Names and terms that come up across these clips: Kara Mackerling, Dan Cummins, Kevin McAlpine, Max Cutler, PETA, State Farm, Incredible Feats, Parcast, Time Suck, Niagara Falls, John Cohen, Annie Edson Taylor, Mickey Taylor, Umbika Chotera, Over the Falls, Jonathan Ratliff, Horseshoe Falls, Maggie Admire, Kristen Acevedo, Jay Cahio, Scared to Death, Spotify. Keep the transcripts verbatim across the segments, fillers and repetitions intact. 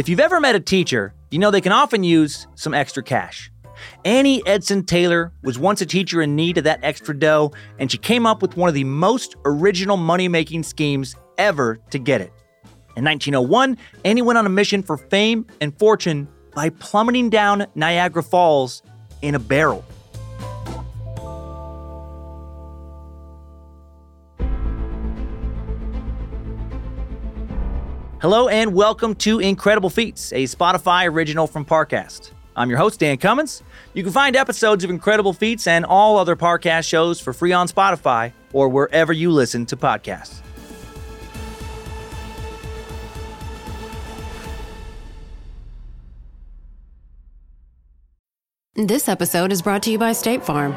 If you've ever met a teacher, you know they can often use some extra cash. Annie Edson Taylor was once a teacher in need of that extra dough, and she came up with one of the most original money-making schemes ever to get it. In nineteen oh one, Annie went on a mission for fame and fortune by plummeting down Niagara Falls in a barrel. Hello and welcome to Incredible Feats, a Spotify original from Parcast. I'm your host, Dan Cummins. You can find episodes of Incredible Feats and all other Parcast shows for free on Spotify or wherever you listen to podcasts. This episode is brought to you by State Farm.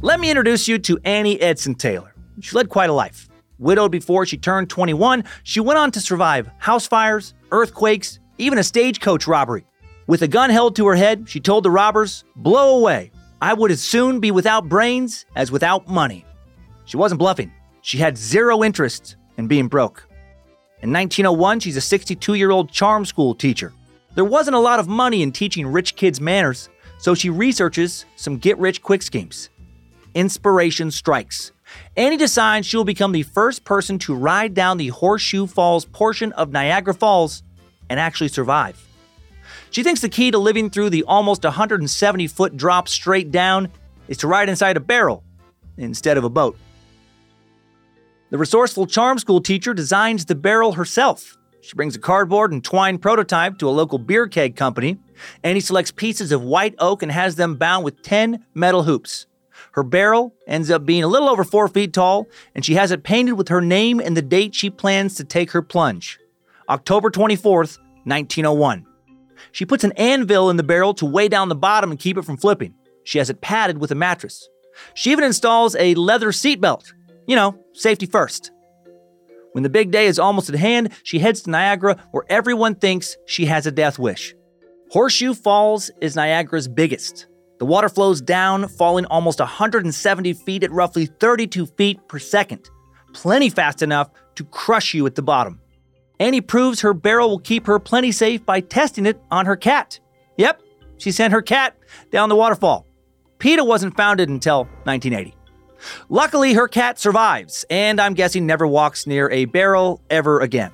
Let me introduce you to Annie Edson Taylor. She led quite a life. Widowed before she turned twenty-one, she went on to survive house fires, earthquakes, even a stagecoach robbery. With a gun held to her head, she told the robbers, "Blow away. I would as soon be without brains as without money." She wasn't bluffing. She had zero interest in being broke. In nineteen oh one, she's a sixty-two-year-old charm school teacher. There wasn't a lot of money in teaching rich kids manners, so she researches some get-rich-quick schemes. Inspiration strikes. Annie decides she will become the first person to ride down the Horseshoe Falls portion of Niagara Falls and actually survive. She thinks the key to living through the almost one hundred seventy-foot drop straight down is to ride inside a barrel instead of a boat. The resourceful charm school teacher designs the barrel herself. She brings a cardboard and twine prototype to a local beer keg company. Annie selects pieces of white oak and has them bound with ten metal hoops. Her barrel ends up being a little over four feet tall, and she has it painted with her name and the date she plans to take her plunge, October twenty-fourth, nineteen oh one. She puts an anvil in the barrel to weigh down the bottom and keep it from flipping. She has it padded with a mattress. She even installs a leather seatbelt. You know, safety first. When the big day is almost at hand, she heads to Niagara, where everyone thinks she has a death wish. Horseshoe Falls is Niagara's biggest. The water flows down, falling almost one hundred seventy feet at roughly thirty-two feet per second, plenty fast enough to crush you at the bottom. Annie proves her barrel will keep her plenty safe by testing it on her cat. Yep, she sent her cat down the waterfall. PETA wasn't founded until nineteen eighty. Luckily, her cat survives, and I'm guessing never walks near a barrel ever again.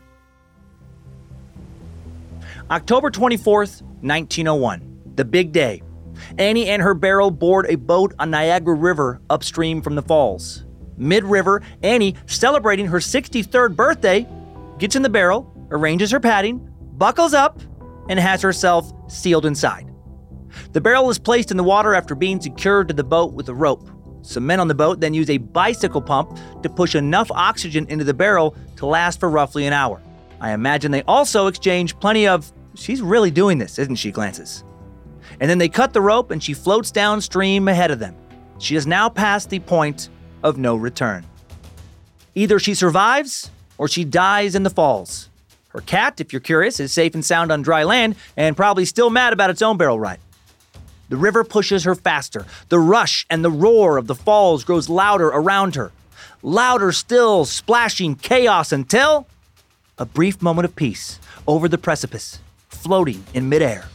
October twenty-fourth, nineteen oh one, the big day. Annie and her barrel board a boat on Niagara River upstream from the falls. Mid-river, Annie, celebrating her sixty-third birthday, gets in the barrel, arranges her padding, buckles up, and has herself sealed inside. The barrel is placed in the water after being secured to the boat with a rope. Some men on the boat then use a bicycle pump to push enough oxygen into the barrel to last for roughly an hour. I imagine they also exchange plenty of, "She's really doing this, isn't she?" glances. And then they cut the rope and she floats downstream ahead of them. She has now passed the point of no return. Either she survives or she dies in the falls. Her cat, if you're curious, is safe and sound on dry land and probably still mad about its own barrel ride. The river pushes her faster. The rush and the roar of the falls grows louder around her. Louder still, splashing chaos until a brief moment of peace over the precipice, floating in midair.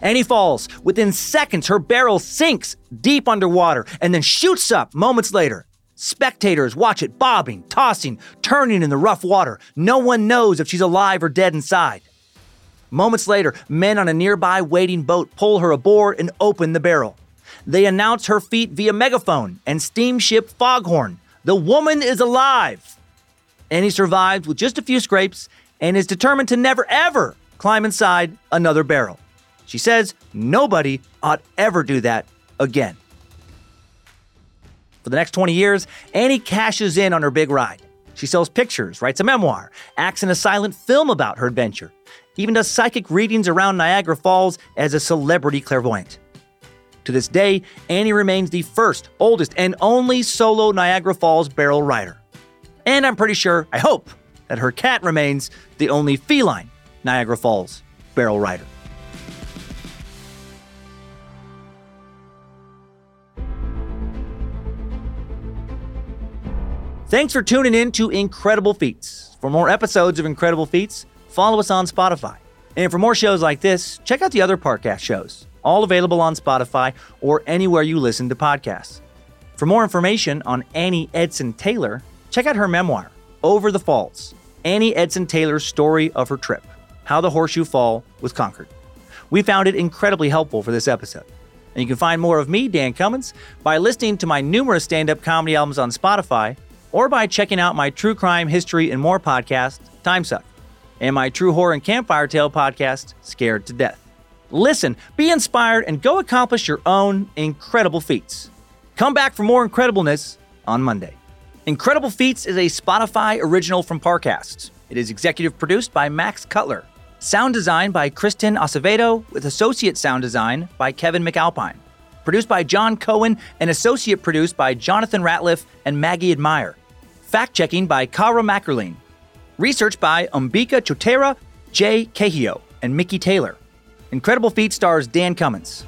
Annie falls. Within seconds, her barrel sinks deep underwater and then shoots up moments later. Spectators watch it bobbing, tossing, turning in the rough water. No one knows if she's alive or dead inside. Moments later, men on a nearby waiting boat pull her aboard and open the barrel. They announce her feat via megaphone and steamship foghorn. The woman is alive. Annie survived with just a few scrapes and is determined to never, ever climb inside another barrel. She says nobody ought ever do that again. For the next twenty years, Annie cashes in on her big ride. She sells pictures, writes a memoir, acts in a silent film about her adventure, even does psychic readings around Niagara Falls as a celebrity clairvoyant. To this day, Annie remains the first, oldest, and only solo Niagara Falls barrel rider. And I'm pretty sure, I hope, that her cat remains the only feline Niagara Falls barrel rider. Thanks for tuning in to Incredible Feats. For more episodes of Incredible Feats, follow us on Spotify. And for more shows like this, check out the other Parcast shows, all available on Spotify or anywhere you listen to podcasts. For more information on Annie Edson Taylor, check out her memoir, Over the Falls, Annie Edson Taylor's story of her trip, how the Horseshoe Fall was conquered. We found it incredibly helpful for this episode. And you can find more of me, Dan Cummins, by listening to my numerous stand-up comedy albums on Spotify, or by checking out my true crime, history, and more podcast, Time Suck, and my true horror and campfire tale podcast, Scared to Death. Listen, be inspired, and go accomplish your own incredible feats. Come back for more incredibleness on Monday. Incredible Feats is a Spotify original from Parcast. It is executive produced by Max Cutler. Sound design by Kristen Acevedo, with associate sound design by Kevin McAlpine. Produced by John Cohen and associate produced by Jonathan Ratliff and Maggie Admire. Fact-checking by Kara Mackerling. Research by Umbika Chotera, Jay Cahio, and Mickey Taylor. Incredible Feats stars Dan Cummins.